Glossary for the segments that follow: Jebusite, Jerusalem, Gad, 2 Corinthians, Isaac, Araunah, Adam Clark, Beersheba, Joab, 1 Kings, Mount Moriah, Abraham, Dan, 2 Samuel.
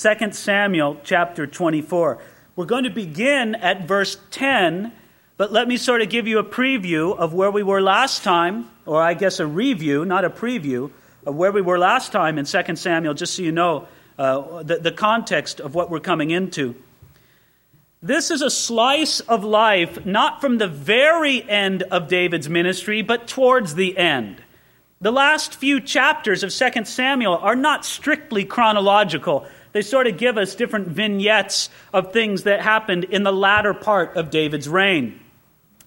2 Samuel chapter 24. We're going to begin at verse 10, but let me sort of give you a preview of where we were last time, or I guess a review, not a preview, of where we were last time in 2 Samuel, just so you know the context of what we're coming into. This is a slice of life, not from the very end of David's ministry, but towards the end. The last few chapters of 2 Samuel are not strictly chronological. They sort of give us different vignettes of things that happened in the latter part of David's reign.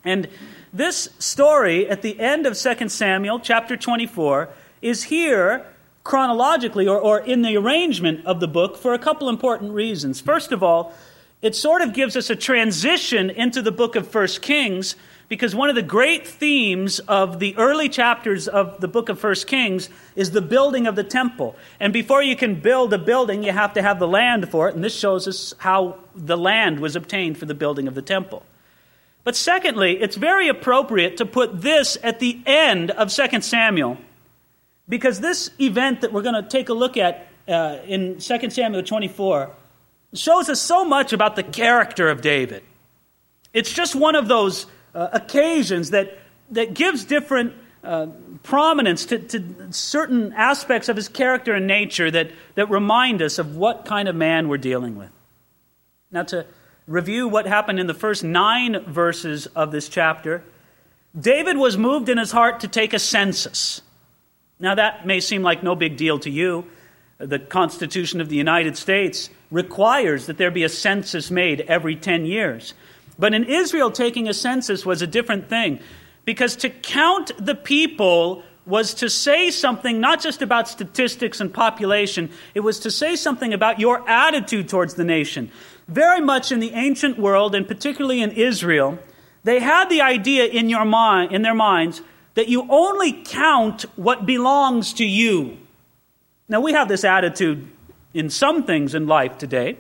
And this story at the end of 2 Samuel chapter 24 is here chronologically or in the arrangement of the book for a couple important reasons. First of all, it sort of gives us a transition into the book of 1 Kings because one of the great themes of the early chapters of the book of 1 Kings is the building of the temple. And before you can build a building, you have to have the land for it. And this shows us how the land was obtained for the building of the temple. But secondly, it's very appropriate to put this at the end of 2 Samuel because this event that we're going to take a look at in 2 Samuel 24 shows us so much about the character of David. It's just one of those occasions that gives different prominence to certain aspects of his character and nature that remind us of what kind of man we're dealing with. Now, to review what happened in the first 9 verses of this chapter, David was moved in his heart to take a census. Now, that may seem like no big deal to you. The Constitution of the United States requires that there be a census made every 10 years. But in Israel, taking a census was a different thing because to count the people was to say something not just about statistics and population, it was to say something about your attitude towards the nation. Very much in the ancient world, and particularly in Israel, they had the idea in their minds that you only count what belongs to you. Now, we have this attitude in some things in life today.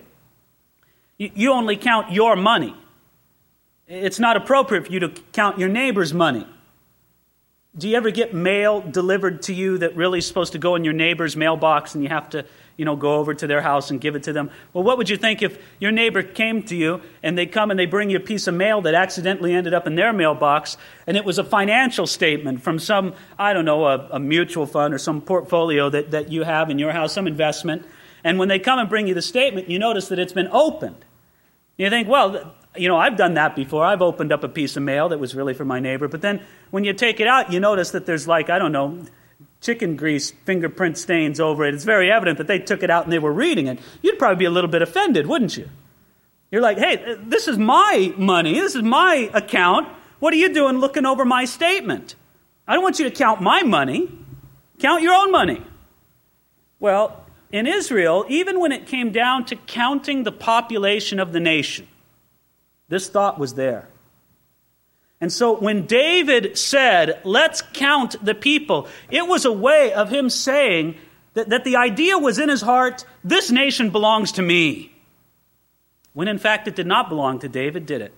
You only count your money. It's not appropriate for you to count your neighbor's money. Do you ever get mail delivered to you that really is supposed to go in your neighbor's mailbox and you have to, go over to their house and give it to them? Well, what would you think if your neighbor came to you and they come and they bring you a piece of mail that accidentally ended up in their mailbox and it was a financial statement from some, a mutual fund or some portfolio that you have in your house, some investment, and when they come and bring you the statement, you notice that it's been opened. You think, well, I've done that before. I've opened up a piece of mail that was really for my neighbor. But then when you take it out, you notice that there's chicken grease fingerprint stains over it. It's very evident that they took it out and they were reading it. You'd probably be a little bit offended, wouldn't you? You're like, hey, this is my money. This is my account. What are you doing looking over my statement? I don't want you to count my money. Count your own money. Well, in Israel, even when it came down to counting the population of the nation, this thought was there. And so when David said, let's count the people, it was a way of him saying that the idea was in his heart, this nation belongs to me. When in fact it did not belong to David, did it?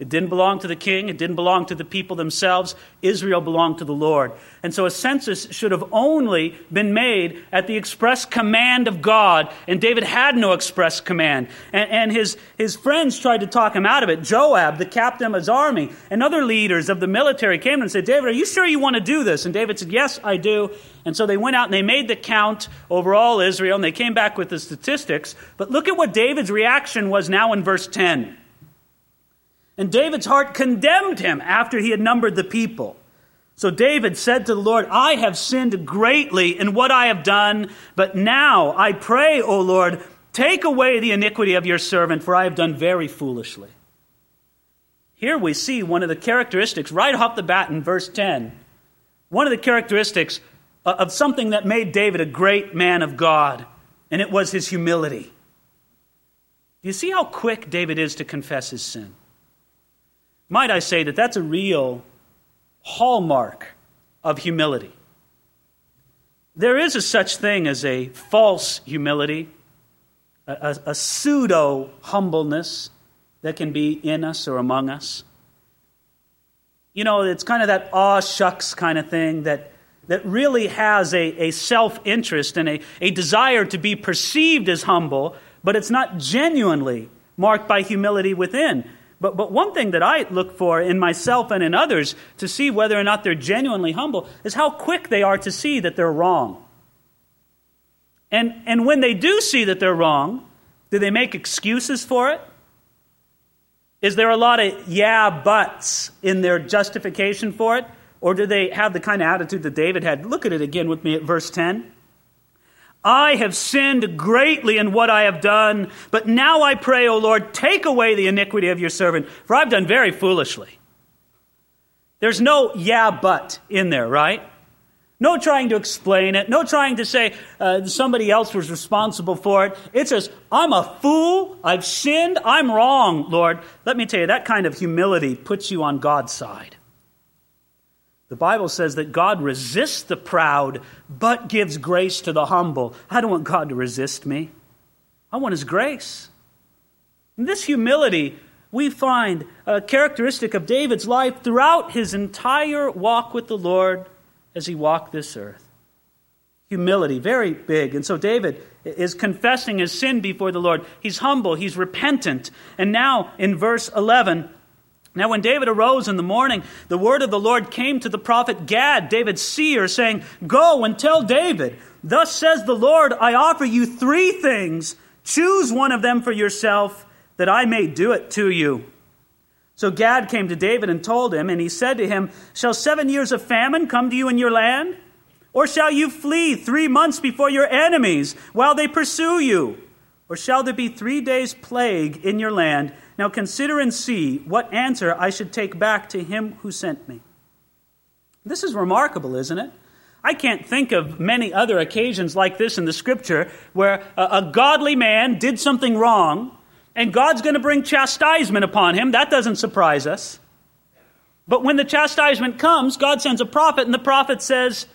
It didn't belong to the king. It didn't belong to the people themselves. Israel belonged to the Lord. And so a census should have only been made at the express command of God. And David had no express command. And his friends tried to talk him out of it. Joab, the captain of his army, and other leaders of the military came and said, David, are you sure you want to do this? And David said, yes, I do. And so they went out and they made the count over all Israel. And they came back with the statistics. But look at what David's reaction was now in verse 10. And David's heart condemned him after he had numbered the people. So David said to the Lord, I have sinned greatly in what I have done, but now I pray, O Lord, take away the iniquity of your servant, for I have done very foolishly. Here we see one of the characteristics right off the bat in verse 10. One of the characteristics of something that made David a great man of God, and it was his humility. You see how quick David is to confess his sin. Might I say that that's a real hallmark of humility. There is a such thing as a false humility, a pseudo-humbleness that can be in us or among us. It's kind of that aw shucks kind of thing that that really has a self-interest and a desire to be perceived as humble, but it's not genuinely marked by humility within. But one thing that I look for in myself and in others to see whether or not they're genuinely humble is how quick they are to see that they're wrong. And when they do see that they're wrong, do they make excuses for it? Is there a lot of buts in their justification for it? Or do they have the kind of attitude that David had? Look at it again with me at verse 10. I have sinned greatly in what I have done, but now I pray, O Lord, take away the iniquity of your servant, for I've done very foolishly. There's no but in there, right? No trying to explain it. No trying to say somebody else was responsible for it. It says, I'm a fool, I've sinned, I'm wrong, Lord. Let me tell you, that kind of humility puts you on God's side. The Bible says that God resists the proud, but gives grace to the humble. I don't want God to resist me. I want his grace. And this humility, we find a characteristic of David's life throughout his entire walk with the Lord as he walked this earth. Humility, very big. And so David is confessing his sin before the Lord. He's humble, he's repentant. And now in verse 11, now when David arose in the morning, the word of the Lord came to the prophet Gad, David's seer, saying, Go and tell David, thus says the Lord, I offer you three things. Choose one of them for yourself, that I may do it to you. So Gad came to David and told him, and he said to him, Shall 7 years of famine come to you in your land? Or shall you flee 3 months before your enemies while they pursue you? Or shall there be 3 days' plague in your land? Now consider and see what answer I should take back to him who sent me. This is remarkable, isn't it? I can't think of many other occasions like this in the Scripture where a godly man did something wrong, and God's going to bring chastisement upon him. That doesn't surprise us. But when the chastisement comes, God sends a prophet, and the prophet says,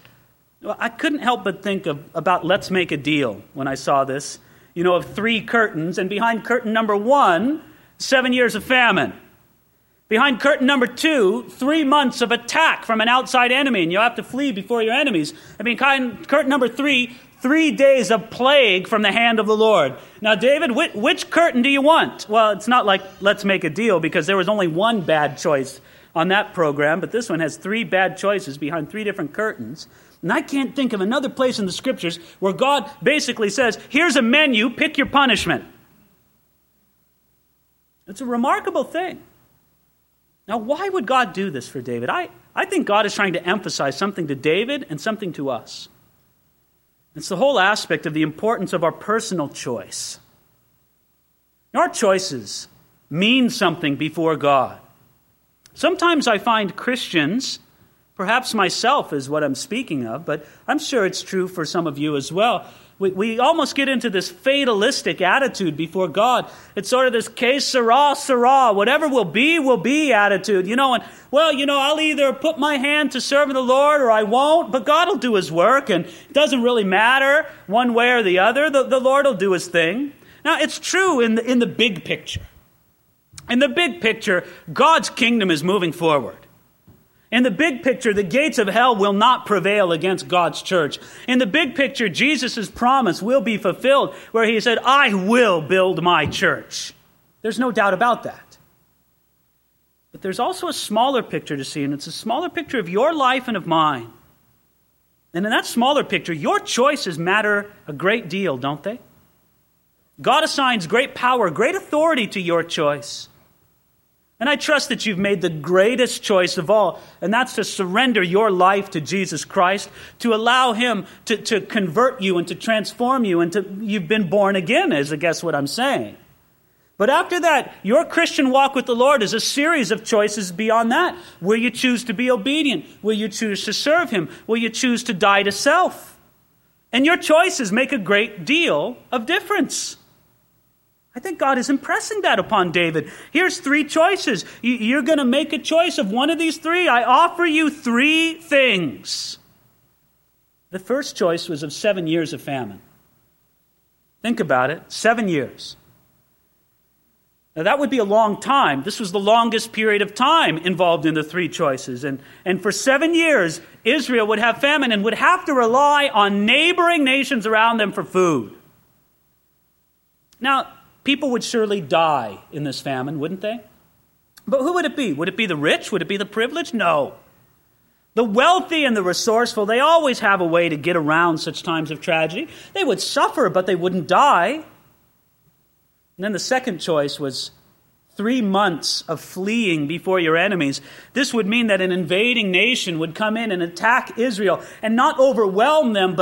well, I couldn't help but think about let's make a deal when I saw this. You know, of 3 curtains, and behind curtain number 1, 7 years of famine. Behind curtain number 2, 3 months of attack from an outside enemy, and you'll have to flee before your enemies. I mean, curtain number 3, 3 days of plague from the hand of the Lord. Now, David, which curtain do you want? Well, it's not like let's make a deal, because there was only one bad choice on that program, but this one has 3 bad choices behind 3 different curtains. And I can't think of another place in the Scriptures where God basically says, here's a menu, pick your punishment. It's a remarkable thing. Now, why would God do this for David? I think God is trying to emphasize something to David and something to us. It's the whole aspect of the importance of our personal choice. Our choices mean something before God. Sometimes I find Christians, perhaps myself is what I'm speaking of, but I'm sure it's true for some of you as well. We almost get into this fatalistic attitude before God. It's sort of this que sera, sera, whatever will be attitude. You know, and well, you know, I'll either put my hand to serving the Lord or I won't, but God will do his work, and it doesn't really matter one way or the other. The Lord will do his thing. Now, it's true in the big picture. In the big picture, God's kingdom is moving forward. In the big picture, the gates of hell will not prevail against God's church. In the big picture, Jesus' promise will be fulfilled where he said, I will build my church. There's no doubt about that. But there's also a smaller picture to see, and it's a smaller picture of your life and of mine. And in that smaller picture, your choices matter a great deal, don't they? God assigns great power, great authority to your choice. And I trust that you've made the greatest choice of all, and that's to surrender your life to Jesus Christ, to allow him to convert you and to transform you, and you've been born again, is I guess what I'm saying. But after that, your Christian walk with the Lord is a series of choices beyond that. Will you choose to be obedient? Will you choose to serve him? Will you choose to die to self? And your choices make a great deal of difference. I think God is impressing that upon David. Here's 3 choices. You're going to make a choice of one of these 3. I offer you 3 things. The first choice was of 7 years of famine. Think about it, 7 years. Now, that would be a long time. This was the longest period of time involved in the three choices. And for 7 years, Israel would have famine and would have to rely on neighboring nations around them for food. Now, people would surely die in this famine, wouldn't they? But who would it be? Would it be the rich? Would it be the privileged? No. The wealthy and the resourceful, they always have a way to get around such times of tragedy. They would suffer, but they wouldn't die. And then the second choice was 3 months of fleeing before your enemies. This would mean that an invading nation would come in and attack Israel and not overwhelm them,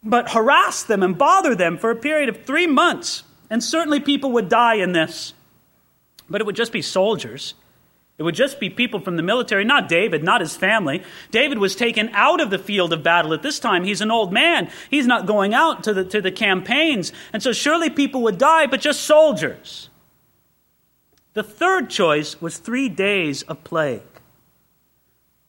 but harass them and bother them for a period of 3 months. And certainly people would die in this. But it would just be soldiers. It would just be people from the military, not David, not his family. David was taken out of the field of battle at this time. He's an old man. He's not going out to the campaigns. And so surely people would die, but just soldiers. The third choice was 3 days of plague.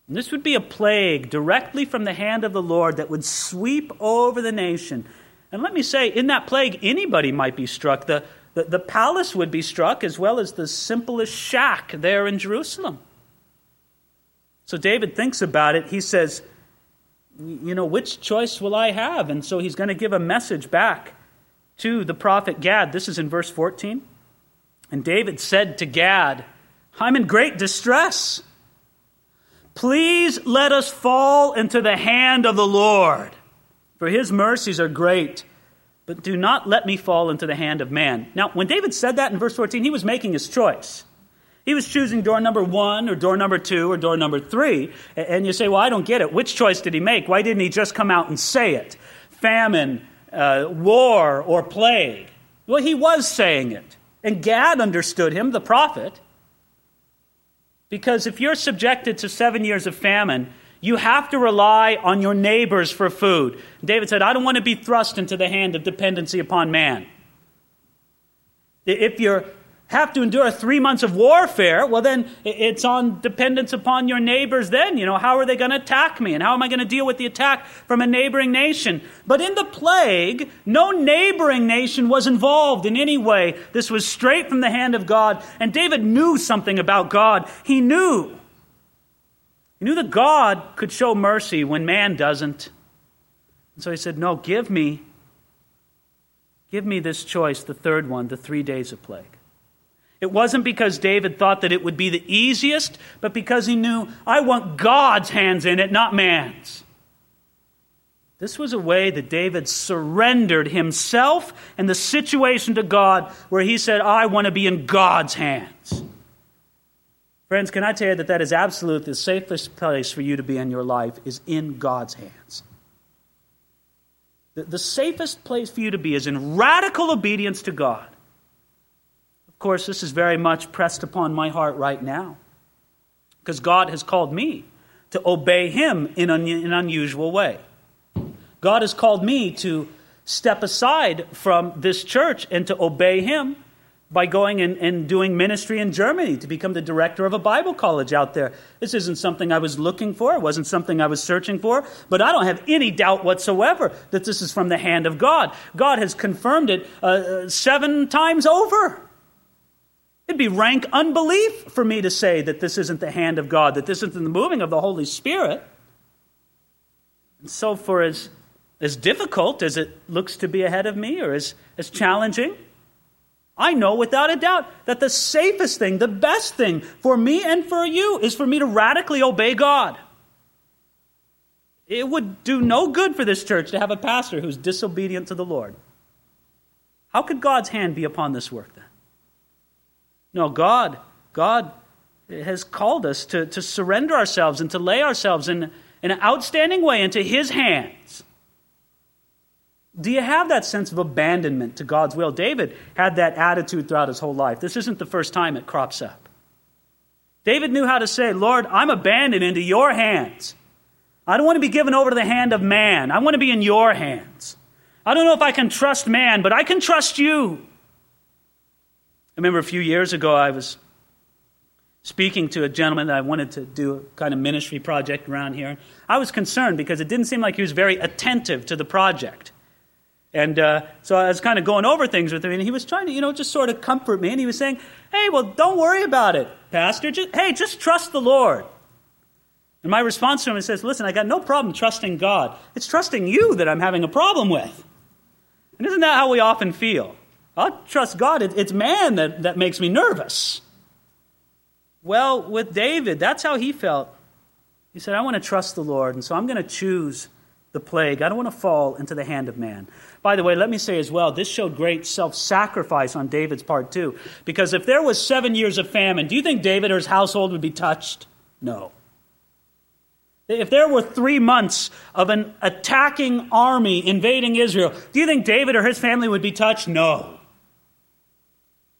And this would be a plague directly from the hand of the Lord that would sweep over the nation. And let me say, in that plague, anybody might be struck. The palace would be struck, as well as the simplest shack there in Jerusalem. So David thinks about it. He says, you know, which choice will I have? And so he's going to give a message back to the prophet Gad. This is in verse 14. And David said to Gad, I'm in great distress. Please let us fall into the hand of the Lord, for his mercies are great. But do not let me fall into the hand of man. Now, when David said that in verse 14, he was making his choice. He was choosing door number one or door number two or door number three. And you say, well, I don't get it. Which choice did he make? Why didn't he just come out and say it? Famine, war, or plague. Well, he was saying it. And Gad understood him, the prophet. Because if you're subjected to 7 years of famine, you have to rely on your neighbors for food. David said, I don't want to be thrust into the hand of dependency upon man. If you have to endure 3 months of warfare, well, then it's on dependence upon your neighbors then. You know, how are they going to attack me? And how am I going to deal with the attack from a neighboring nation? But in the plague, no neighboring nation was involved in any way. This was straight from the hand of God. And David knew something about God. He knew that God could show mercy when man doesn't. And so he said, no, give me this choice, the third one, the 3 days of plague. It wasn't because David thought that it would be the easiest, but because he knew, I want God's hands in it, not man's. This was a way that David surrendered himself and the situation to God, where he said, I want to be in God's hands. Friends, can I tell you that is absolutely the safest place for you to be in your life is in God's hands. The safest place for you to be is in radical obedience to God. Of course, this is very much pressed upon my heart right now, because God has called me to obey him in an unusual way. God has called me to step aside from this church and to obey him by going and doing ministry in Germany to become the director of a Bible college out there. This isn't something I was looking for. It wasn't something I was searching for. But I don't have any doubt whatsoever that this is from the hand of God. God has confirmed it 7 times over. It'd be rank unbelief for me to say that this isn't the hand of God, that this isn't the moving of the Holy Spirit. And so for as difficult as it looks to be ahead of me, or as challenging, I know without a doubt that the safest thing, the best thing for me and for you is for me to radically obey God. It would do no good for this church to have a pastor who's disobedient to the Lord. How could God's hand be upon this work then? No, God has called us to surrender ourselves and to lay ourselves in an outstanding way into his hands. Do you have that sense of abandonment to God's will? David had that attitude throughout his whole life. This isn't the first time it crops up. David knew how to say, Lord, I'm abandoned into your hands. I don't want to be given over to the hand of man. I want to be in your hands. I don't know if I can trust man, but I can trust you. I remember a few years ago, I was speaking to a gentleman that I wanted to do a kind of ministry project around here. I was concerned because it didn't seem like he was very attentive to the project. And so I was kind of going over things with him, and he was trying to, just sort of comfort me. And he was saying, hey, well, don't worry about it, Pastor. Just trust the Lord. And my response to him says, listen, I got no problem trusting God. It's trusting you that I'm having a problem with. And isn't that how we often feel? I'll trust God. It's man that makes me nervous. Well, with David, that's how he felt. He said, I want to trust the Lord, and so I'm going to choose the plague. I don't want to fall into the hand of man. By the way, let me say as well, this showed great self-sacrifice on David's part too, because if there was 7 years of famine, do you think David or his household would be touched? No. If there were 3 months of an attacking army invading Israel, do you think David or his family would be touched? No.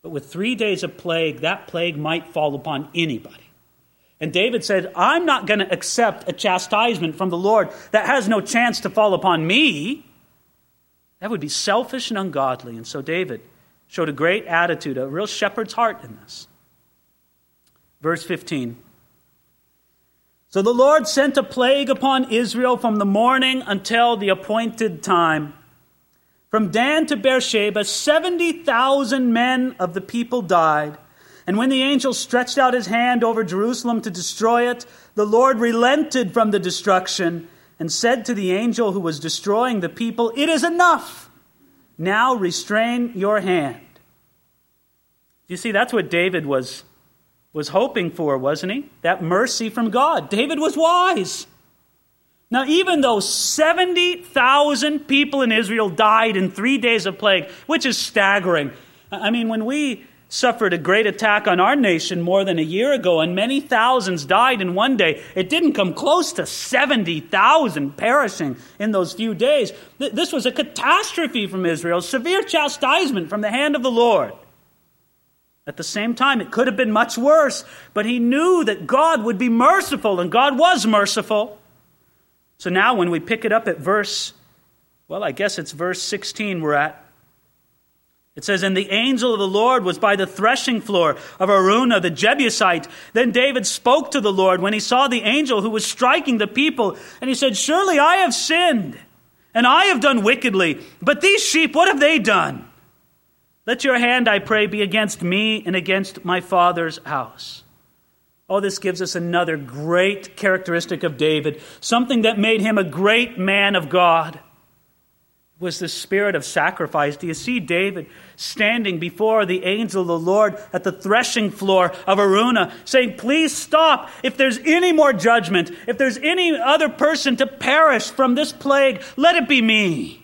But with 3 days of plague, that plague might fall upon anybody. And David said, I'm not going to accept a chastisement from the Lord that has no chance to fall upon me. That would be selfish and ungodly. And so David showed a great attitude, a real shepherd's heart in this. Verse 15. So the Lord sent a plague upon Israel from the morning until the appointed time. From Dan to Beersheba, 70,000 men of the people died. And when the angel stretched out his hand over Jerusalem to destroy it, the Lord relented from the destruction and said to the angel who was destroying the people, it is enough. Now restrain your hand. You see, that's what David was hoping for, wasn't he? That mercy from God. David was wise. Now, even though 70,000 people in Israel died in 3 days of plague, which is staggering. I mean, when we suffered a great attack on our nation more than a year ago and many thousands died in one day, it didn't come close to 70,000 perishing in those few days. This was a catastrophe from Israel, severe chastisement from the hand of the Lord. At the same time, it could have been much worse, but he knew that God would be merciful, and God was merciful. So now when we pick it up at verse 16 we're at. It says, and the angel of the Lord was by the threshing floor of Araunah the Jebusite. Then David spoke to the Lord when he saw the angel who was striking the people, and he said, surely I have sinned, and I have done wickedly, but these sheep, what have they done? Let your hand, I pray, be against me and against my father's house. Oh, this gives us another great characteristic of David, something that made him a great man of God. Was the spirit of sacrifice. Do you see David standing before the angel of the Lord at the threshing floor of Araunah, saying, please stop. If there's any more judgment, if there's any other person to perish from this plague, let it be me.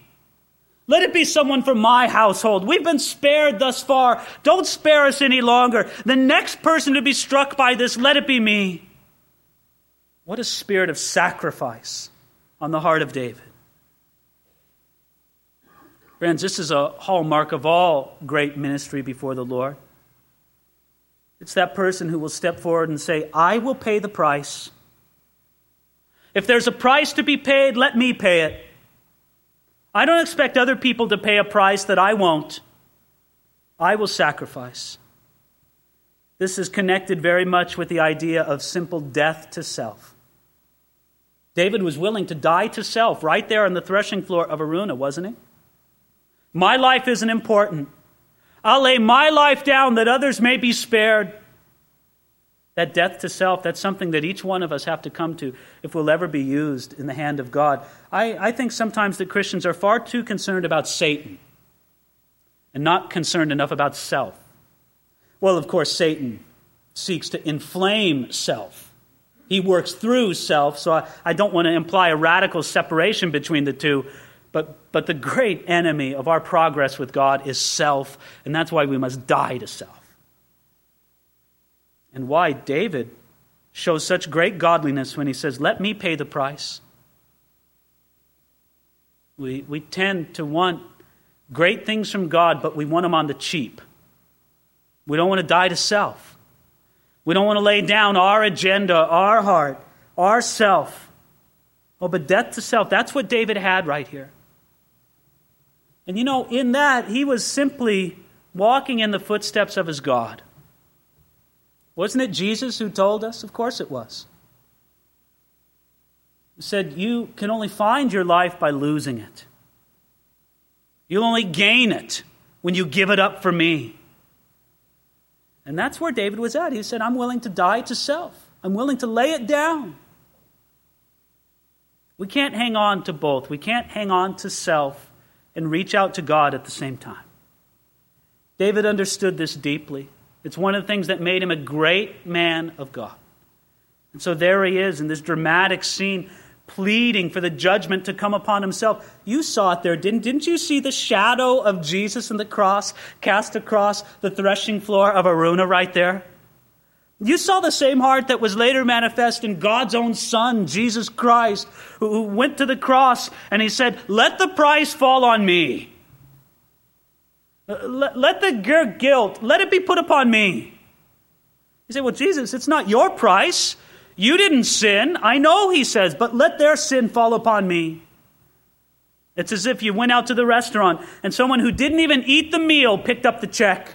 Let it be someone from my household. We've been spared thus far. Don't spare us any longer. The next person to be struck by this, let it be me. What a spirit of sacrifice on the heart of David. Friends, this is a hallmark of all great ministry before the Lord. It's that person who will step forward and say, I will pay the price. If there's a price to be paid, let me pay it. I don't expect other people to pay a price that I won't. I will sacrifice. This is connected very much with the idea of simple death to self. David was willing to die to self right there on the threshing floor of Araunah, wasn't he? My life isn't important. I'll lay my life down that others may be spared. That death to self, that's something that each one of us have to come to if we'll ever be used in the hand of God. I think sometimes that Christians are far too concerned about Satan and not concerned enough about self. Well, of course, Satan seeks to inflame self. He works through self, so I don't want to imply a radical separation between the two, but the great enemy of our progress with God is self, and that's why we must die to self. And why David shows such great godliness when he says, let me pay the price. We tend to want great things from God, but we want them on the cheap. We don't want to die to self. We don't want to lay down our agenda, our heart, our self. Oh, but death to self, that's what David had right here. And in that, he was simply walking in the footsteps of his God. Wasn't it Jesus who told us? Of course it was. He said, you can only find your life by losing it. You'll only gain it when you give it up for me. And that's where David was at. He said, I'm willing to die to self. I'm willing to lay it down. We can't hang on to both. We can't hang on to self and reach out to God at the same time. David understood this deeply. It's one of the things that made him a great man of God. And so there he is in this dramatic scene, pleading for the judgment to come upon himself. You saw it there, didn't you see the shadow of Jesus and the cross cast across the threshing floor of Araunah right there? You saw the same heart that was later manifest in God's own Son, Jesus Christ, who went to the cross and he said, let the price fall on me. Let the guilt, let it be put upon me. You say, well, Jesus, it's not your price. You didn't sin. I know, he says, but let their sin fall upon me. It's as if you went out to the restaurant and someone who didn't even eat the meal picked up the check.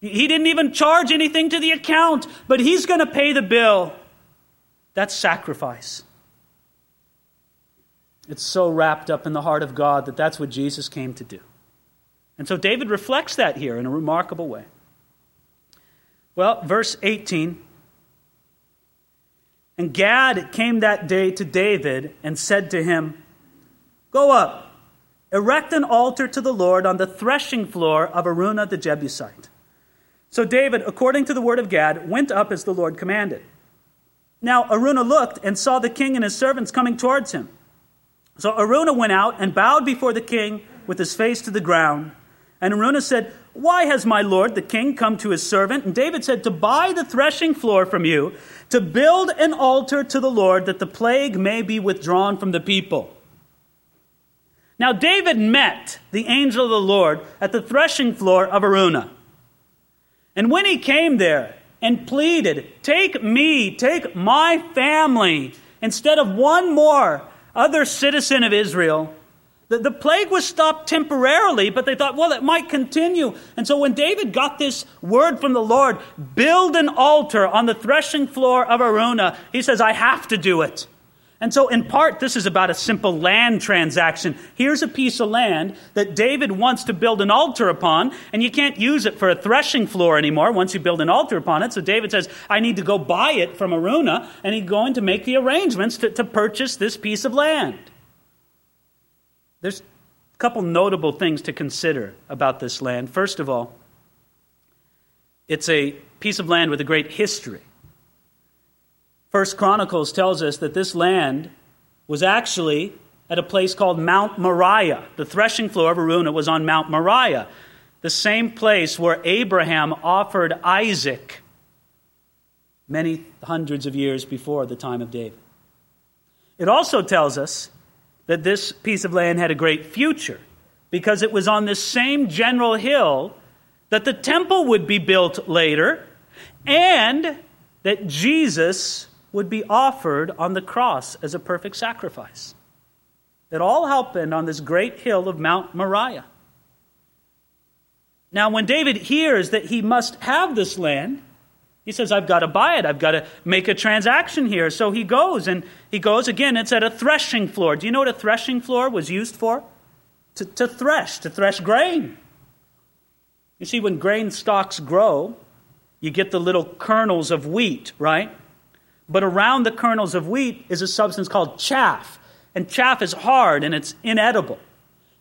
He didn't even charge anything to the account, but he's going to pay the bill. That's sacrifice. It's so wrapped up in the heart of God that that's what Jesus came to do. And so David reflects that here in a remarkable way. Well, verse 18. And Gad came that day to David and said to him, go up, erect an altar to the Lord on the threshing floor of Araunah the Jebusite. So David, according to the word of Gad, went up as the Lord commanded. Now Araunah looked and saw the king and his servants coming towards him. So Araunah went out and bowed before the king with his face to the ground. And Araunah said, why has my lord the king come to his servant? And David said, to buy the threshing floor from you, to build an altar to the Lord, that the plague may be withdrawn from the people. Now David met the angel of the Lord at the threshing floor of Araunah. And when he came there and pleaded, take me, take my family, instead of one more other citizen of Israel, the plague was stopped temporarily, but they thought, well, it might continue. And so when David got this word from the Lord, build an altar on the threshing floor of Araunah, he says, I have to do it. And so in part, this is about a simple land transaction. Here's a piece of land that David wants to build an altar upon, and you can't use it for a threshing floor anymore once you build an altar upon it. So David says, I need to go buy it from Araunah, and he's going to make the arrangements to purchase this piece of land. There's a couple notable things to consider about this land. First of all, it's a piece of land with a great history. First Chronicles tells us that this land was actually at a place called Mount Moriah. The threshing floor of Araunah was on Mount Moriah, the same place where Abraham offered Isaac many hundreds of years before the time of David. It also tells us that this piece of land had a great future because it was on this same general hill that the temple would be built later and that Jesus would be offered on the cross as a perfect sacrifice. It all happened on this great hill of Mount Moriah. Now, when David hears that he must have this land, he says, I've got to buy it. I've got to make a transaction here. So he goes, and he goes again. It's at a threshing floor. Do you know what a threshing floor was used for? To thresh grain. You see, when grain stalks grow, you get the little kernels of wheat, right? But around the kernels of wheat is a substance called chaff. And chaff is hard and it's inedible.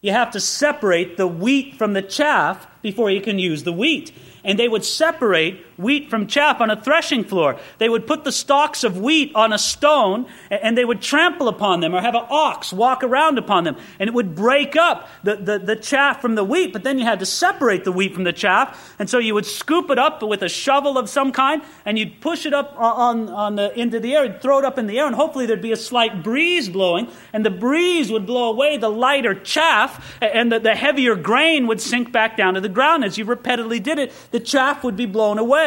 You have to separate the wheat from the chaff before you can use the wheat. And they would separate wheat from chaff on a threshing floor. They would put the stalks of wheat on a stone and they would trample upon them or have an ox walk around upon them. And it would break up the chaff from the wheat, but then you had to separate the wheat from the chaff. And so you would scoop it up with a shovel of some kind and you'd push it up into the air and throw it up in the air, and hopefully there'd be a slight breeze blowing, and the breeze would blow away the lighter chaff and the heavier grain would sink back down to the ground. As you repeatedly did it, the chaff would be blown away.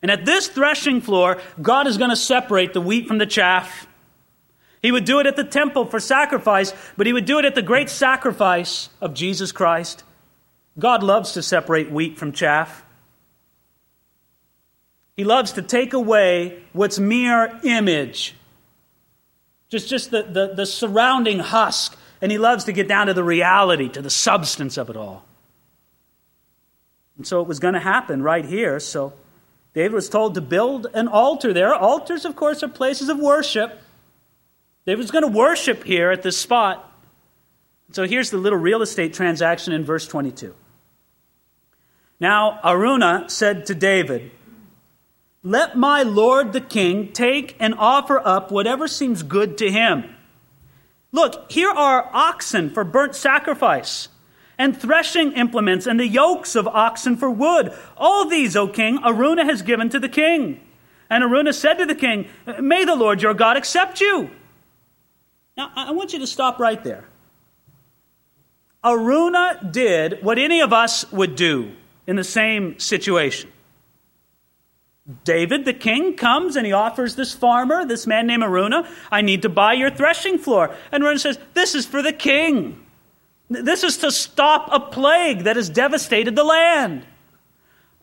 And at this threshing floor, God is going to separate the wheat from the chaff. He would do it at the temple for sacrifice, but he would do it at the great sacrifice of Jesus Christ. God loves to separate wheat from chaff. He loves to take away what's mere image, just the surrounding husk. And he loves to get down to the reality, to the substance of it all. And so it was going to happen right here. So David was told to build an altar there. Altars, of course, are places of worship. David was going to worship here at this spot. So here's the little real estate transaction in verse 22. Now Araunah said to David, "Let my lord the king take and offer up whatever seems good to him. Look, here are oxen for burnt sacrifice, and threshing implements, and the yokes of oxen for wood. All these, O king, Araunah has given to the king." And Araunah said to the king, "May the Lord your God accept you." Now, I want you to stop right there. Araunah did what any of us would do in the same situation. David, the king, comes and he offers this farmer, this man named Araunah, "I need to buy your threshing floor." And Araunah says, "This is for the king. This is to stop a plague that has devastated the land.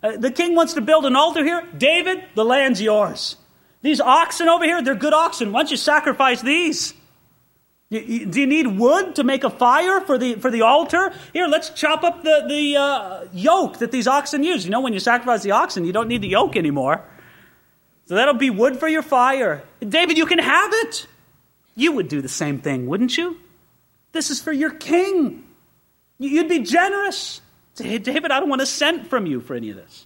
The king wants to build an altar here. David, the land's yours. These oxen over here, they're good oxen. Why don't you sacrifice these? Do you need wood to make a fire for the altar? Here, let's chop up the yoke that these oxen use. You know, when you sacrifice the oxen, you don't need the yoke anymore. So that'll be wood for your fire. David, you can have it." You would do the same thing, wouldn't you? This is for your king. You'd be generous. Say, "David, I don't want a cent from you for any of this."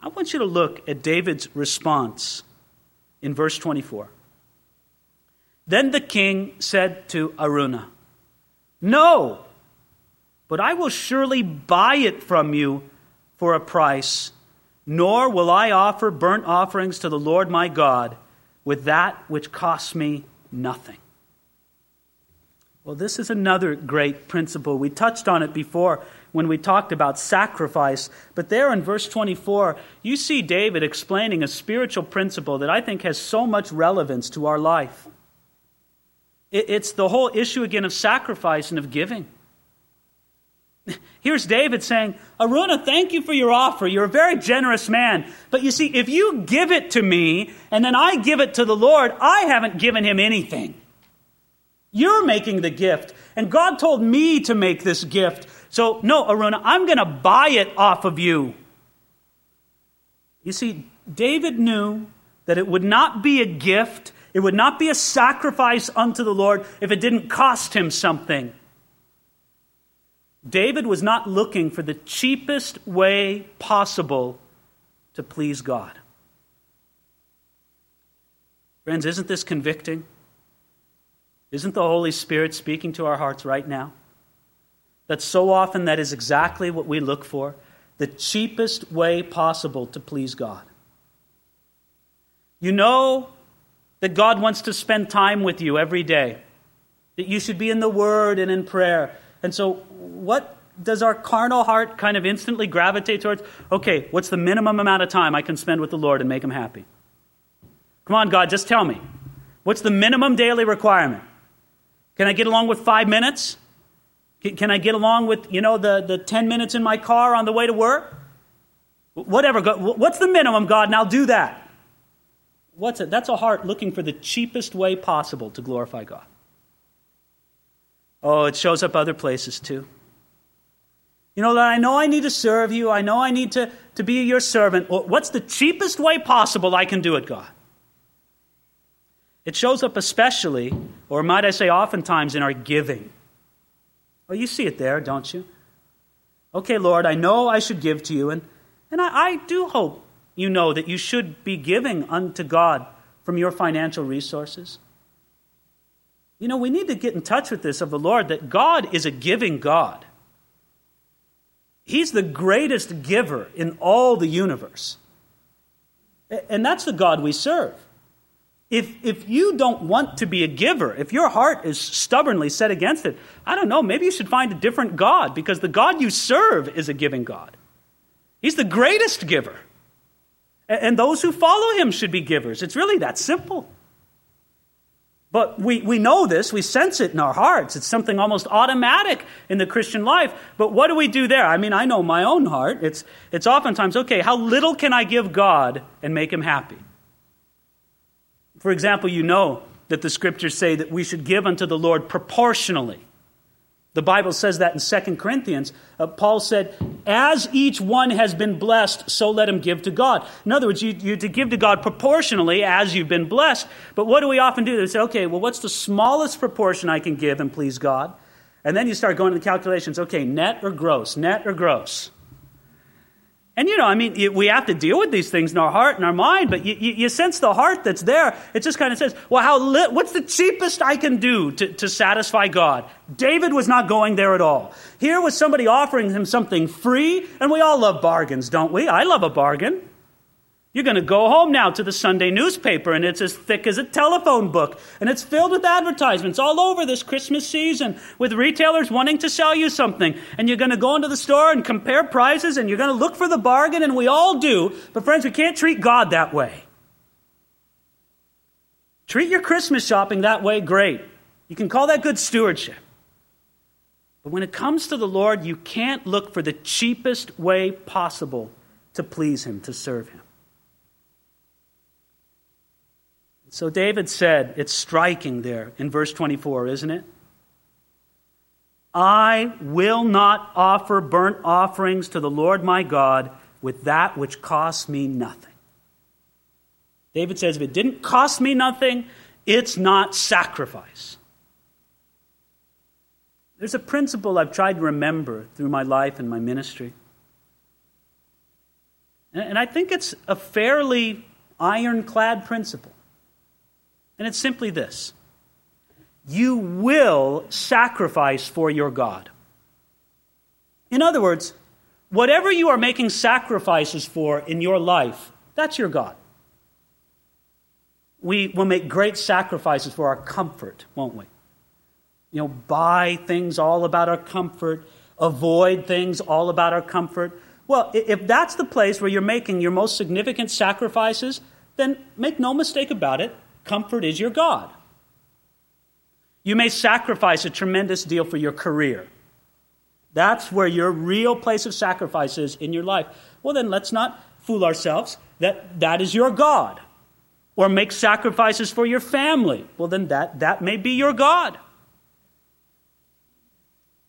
I want you to look at David's response in verse 24. Then the king said to Araunah, "No, but I will surely buy it from you for a price, nor will I offer burnt offerings to the Lord my God with that which costs me nothing." Well, this is another great principle. We touched on it before when we talked about sacrifice. But there in verse 24, you see David explaining a spiritual principle that I think has so much relevance to our life. It's the whole issue again of sacrifice and of giving. Here's David saying, "Araunah, thank you for your offer. You're a very generous man. But you see, if you give it to me and then I give it to the Lord, I haven't given him anything. You're making the gift, and God told me to make this gift. So, no, Araunah, I'm going to buy it off of you." You see, David knew that it would not be a gift, it would not be a sacrifice unto the Lord if it didn't cost him something. David was not looking for the cheapest way possible to please God. Friends, isn't this convicting? Isn't the Holy Spirit speaking to our hearts right now? That so often that is exactly what we look for, the cheapest way possible to please God. You know that God wants to spend time with you every day, that you should be in the Word and in prayer. And so what does our carnal heart kind of instantly gravitate towards? Okay, what's the minimum amount of time I can spend with the Lord and make him happy? Come on, God, just tell me. What's the minimum daily requirement? Can I get along with 5 minutes? Can I get along with, the 10 minutes in my car on the way to work? Whatever. God, what's the minimum, God? And I'll do that. What's it? That's a heart looking for the cheapest way possible to glorify God. Oh, it shows up other places too. I know I need to serve you. I know I need to be your servant. What's the cheapest way possible I can do it, God? It shows up especially, or might I say oftentimes, in our giving. Oh, you see it there, don't you? Okay, Lord, I know I should give to you, and I do hope you know that you should be giving unto God from your financial resources. We need to get in touch with this of the Lord, that God is a giving God. He's the greatest giver in all the universe. And that's the God we serve. If you don't want to be a giver, if your heart is stubbornly set against it, I don't know, maybe you should find a different God, because the God you serve is a giving God. He's the greatest giver. And those who follow him should be givers. It's really that simple. But we know this, we sense it in our hearts. It's something almost automatic in the Christian life. But what do we do there? I know my own heart. It's oftentimes, okay, how little can I give God and make him happy? For example, that the scriptures say that we should give unto the Lord proportionally. The Bible says that in 2 Corinthians. Paul said, as each one has been blessed, so let him give to God. In other words, you to give to God proportionally as you've been blessed. But what do we often do? We say, okay, well, what's the smallest proportion I can give and please God? And then you start going to the calculations. Okay, net or gross, net or gross. And, we have to deal with these things in our heart and our mind, but you sense the heart that's there. It just kind of says, well, what's the cheapest I can do to satisfy God? David was not going there at all. Here was somebody offering him something free, and we all love bargains, don't we? I love a bargain. You're going to go home now to the Sunday newspaper, and it's as thick as a telephone book, and it's filled with advertisements all over this Christmas season with retailers wanting to sell you something. And you're going to go into the store and compare prices, and you're going to look for the bargain, and we all do. But friends, we can't treat God that way. Treat your Christmas shopping that way, great. You can call that good stewardship. But when it comes to the Lord, you can't look for the cheapest way possible to please Him, to serve Him. So David said, it's striking there in verse 24, isn't it? I will not offer burnt offerings to the Lord my God with that which costs me nothing. David says, if it didn't cost me nothing, it's not sacrifice. There's a principle I've tried to remember through my life and my ministry. And I think it's a fairly ironclad principle. And it's simply this. You will sacrifice for your God. In other words, whatever you are making sacrifices for in your life, that's your God. We will make great sacrifices for our comfort, won't we? Buy things all about our comfort, avoid things all about our comfort. Well, if that's the place where you're making your most significant sacrifices, then make no mistake about it, comfort is your God. You may sacrifice a tremendous deal for your career. That's where your real place of sacrifice is in your life. Well, then let's not fool ourselves that is your God. Or make sacrifices for your family. Well, then that may be your God.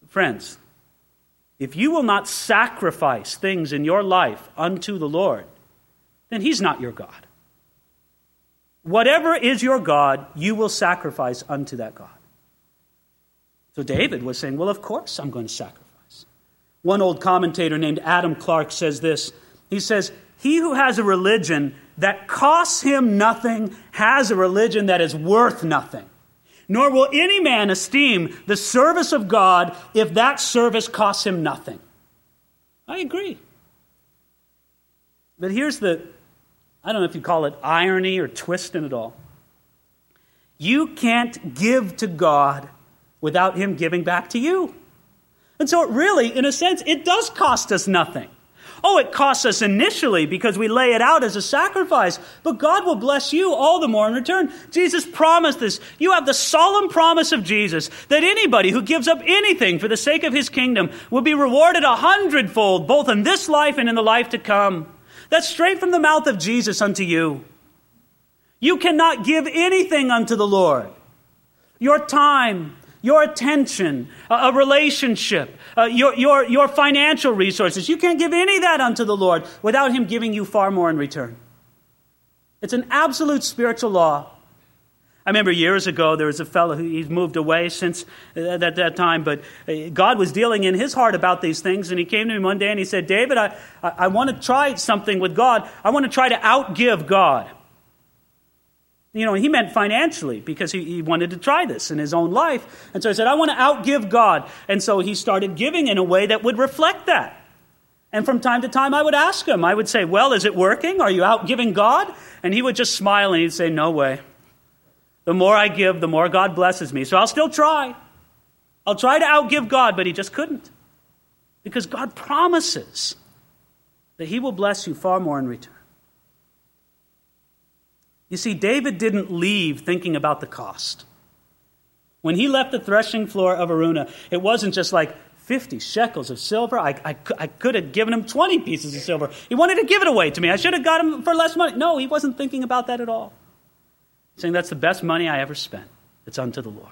Friends, if you will not sacrifice things in your life unto the Lord, then He's not your God. Whatever is your God, you will sacrifice unto that God. So David was saying, well, of course I'm going to sacrifice. One old commentator named Adam Clark says this. He says, he who has a religion that costs him nothing has a religion that is worth nothing. Nor will any man esteem the service of God if that service costs him nothing. I agree. But here's the I don't know if you call it irony or twist in it all. You can't give to God without Him giving back to you. And so it really, in a sense, it does cost us nothing. Oh, it costs us initially because we lay it out as a sacrifice, but God will bless you all the more in return. Jesus promised this. You have the solemn promise of Jesus that anybody who gives up anything for the sake of His kingdom will be rewarded 100-fold, both in this life and in the life to come. That's straight from the mouth of Jesus unto you. You cannot give anything unto the Lord. Your time, your attention, a relationship, your financial resources. You can't give any of that unto the Lord without Him giving you far more in return. It's an absolute spiritual law. I remember years ago, there was a fellow he's moved away since that time, but God was dealing in his heart about these things, and he came to me one day and he said, David, I want to try something with God. I want to try to outgive God. He meant financially because he wanted to try this in his own life. And so he said, I want to outgive God. And so he started giving in a way that would reflect that. And from time to time, I would ask him, I would say, well, is it working? Are you outgiving God? And he would just smile and he'd say, no way. The more I give, the more God blesses me. So I'll still try. I'll try to outgive God, but he just couldn't. Because God promises that He will bless you far more in return. You see, David didn't leave thinking about the cost. When he left the threshing floor of Araunah, it wasn't just like 50 shekels of silver. I could have given him 20 pieces of silver. He wanted to give it away to me. I should have got him for less money. No, he wasn't thinking about that at all. saying that's the best money I ever spent. It's unto the Lord.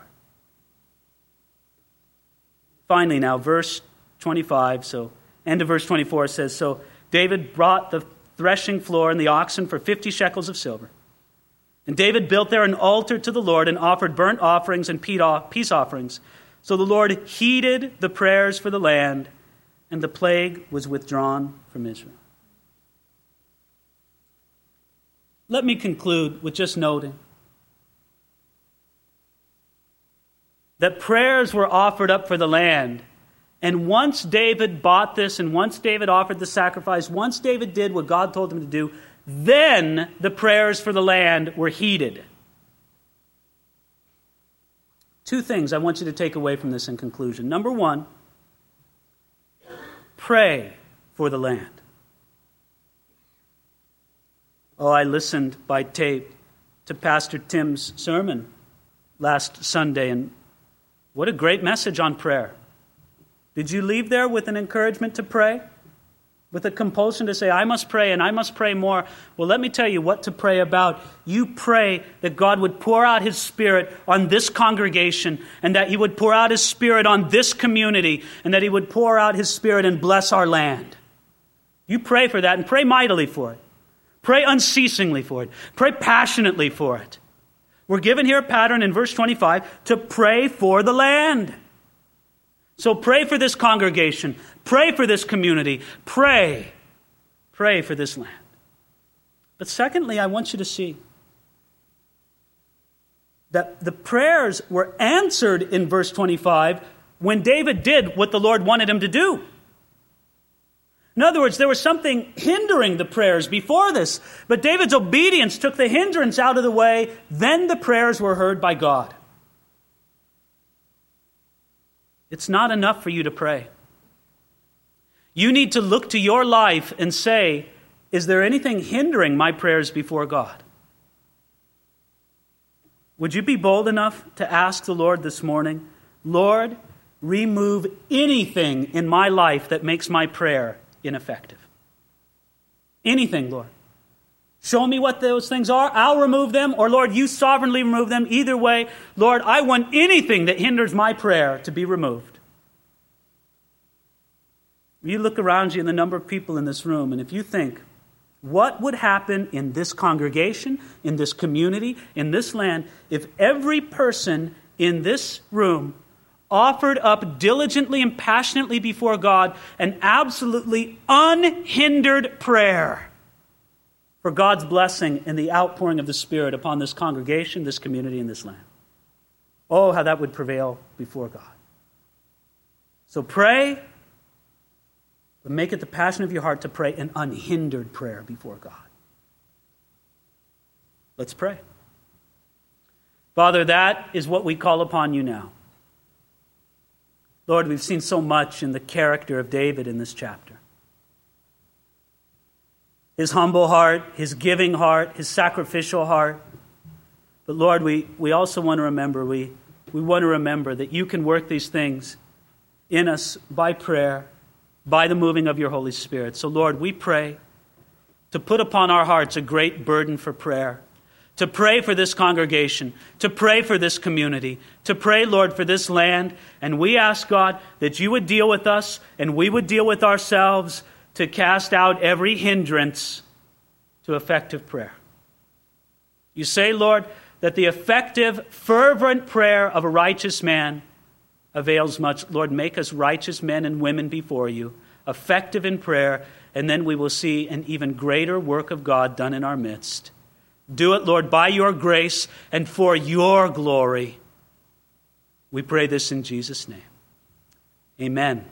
Finally now, verse 25, so end of verse 24 says, so David brought the threshing floor and the oxen for 50 shekels of silver. And David built there an altar to the Lord and offered burnt offerings and peace offerings. So the Lord heeded the prayers for the land, and the plague was withdrawn from Israel. Let me conclude with just noting that prayers were offered up for the land. And once David bought this, and once David offered the sacrifice, once David did what God told him to do, then the prayers for the land were heeded. Two things I want you to take away from this in conclusion. Number one, pray for the land. Oh, I listened by tape to Pastor Tim's sermon last Sunday, and what a great message on prayer. Did you leave there with an encouragement to pray? With a compulsion to say, I must pray and I must pray more? Well, let me tell you what to pray about. You pray that God would pour out his Spirit on this congregation, and that he would pour out his Spirit on this community, and that he would pour out his Spirit and bless our land. You pray for that, and pray mightily for it. Pray unceasingly for it. Pray passionately for it. We're given here a pattern in verse 25 to pray for the land. So pray for this congregation. Pray for this community. Pray. Pray for this land. But secondly, I want you to see that the prayers were answered in verse 25 when David did what the Lord wanted him to do. In other words, there was something hindering the prayers before this, but David's obedience took the hindrance out of the way. Then the prayers were heard by God. It's not enough for you to pray. You need to look to your life and say, is there anything hindering my prayers before God? Would you be bold enough to ask the Lord this morning, Lord, remove anything in my life that makes my prayer ineffective? Anything, Lord. Show me what those things are. I'll remove them. Or, Lord, you sovereignly remove them. Either way, Lord, I want anything that hinders my prayer to be removed. You look around you and the number of people in this room, and if you think, what would happen in this congregation, in this community, in this land, if every person in this room offered up diligently and passionately before God an absolutely unhindered prayer for God's blessing and the outpouring of the Spirit upon this congregation, this community, and this land? Oh, how that would prevail before God. So pray, but make it the passion of your heart to pray an unhindered prayer before God. Let's pray. Father, that is what we call upon you now. Lord, we've seen so much in the character of David in this chapter. His humble heart, his giving heart, his sacrificial heart. But Lord, we also want to remember, we want to remember that you can work these things in us by prayer, by the moving of your Holy Spirit. So Lord, we pray to put upon our hearts a great burden for prayer, to pray for this congregation, to pray for this community, to pray, Lord, for this land. And we ask, God, that you would deal with us and we would deal with ourselves, to cast out every hindrance to effective prayer. You say, Lord, that the effective, fervent prayer of a righteous man avails much. Lord, make us righteous men and women before you, effective in prayer, and then we will see an even greater work of God done in our midst. Do it, Lord, by your grace and for your glory. We pray this in Jesus' name. Amen.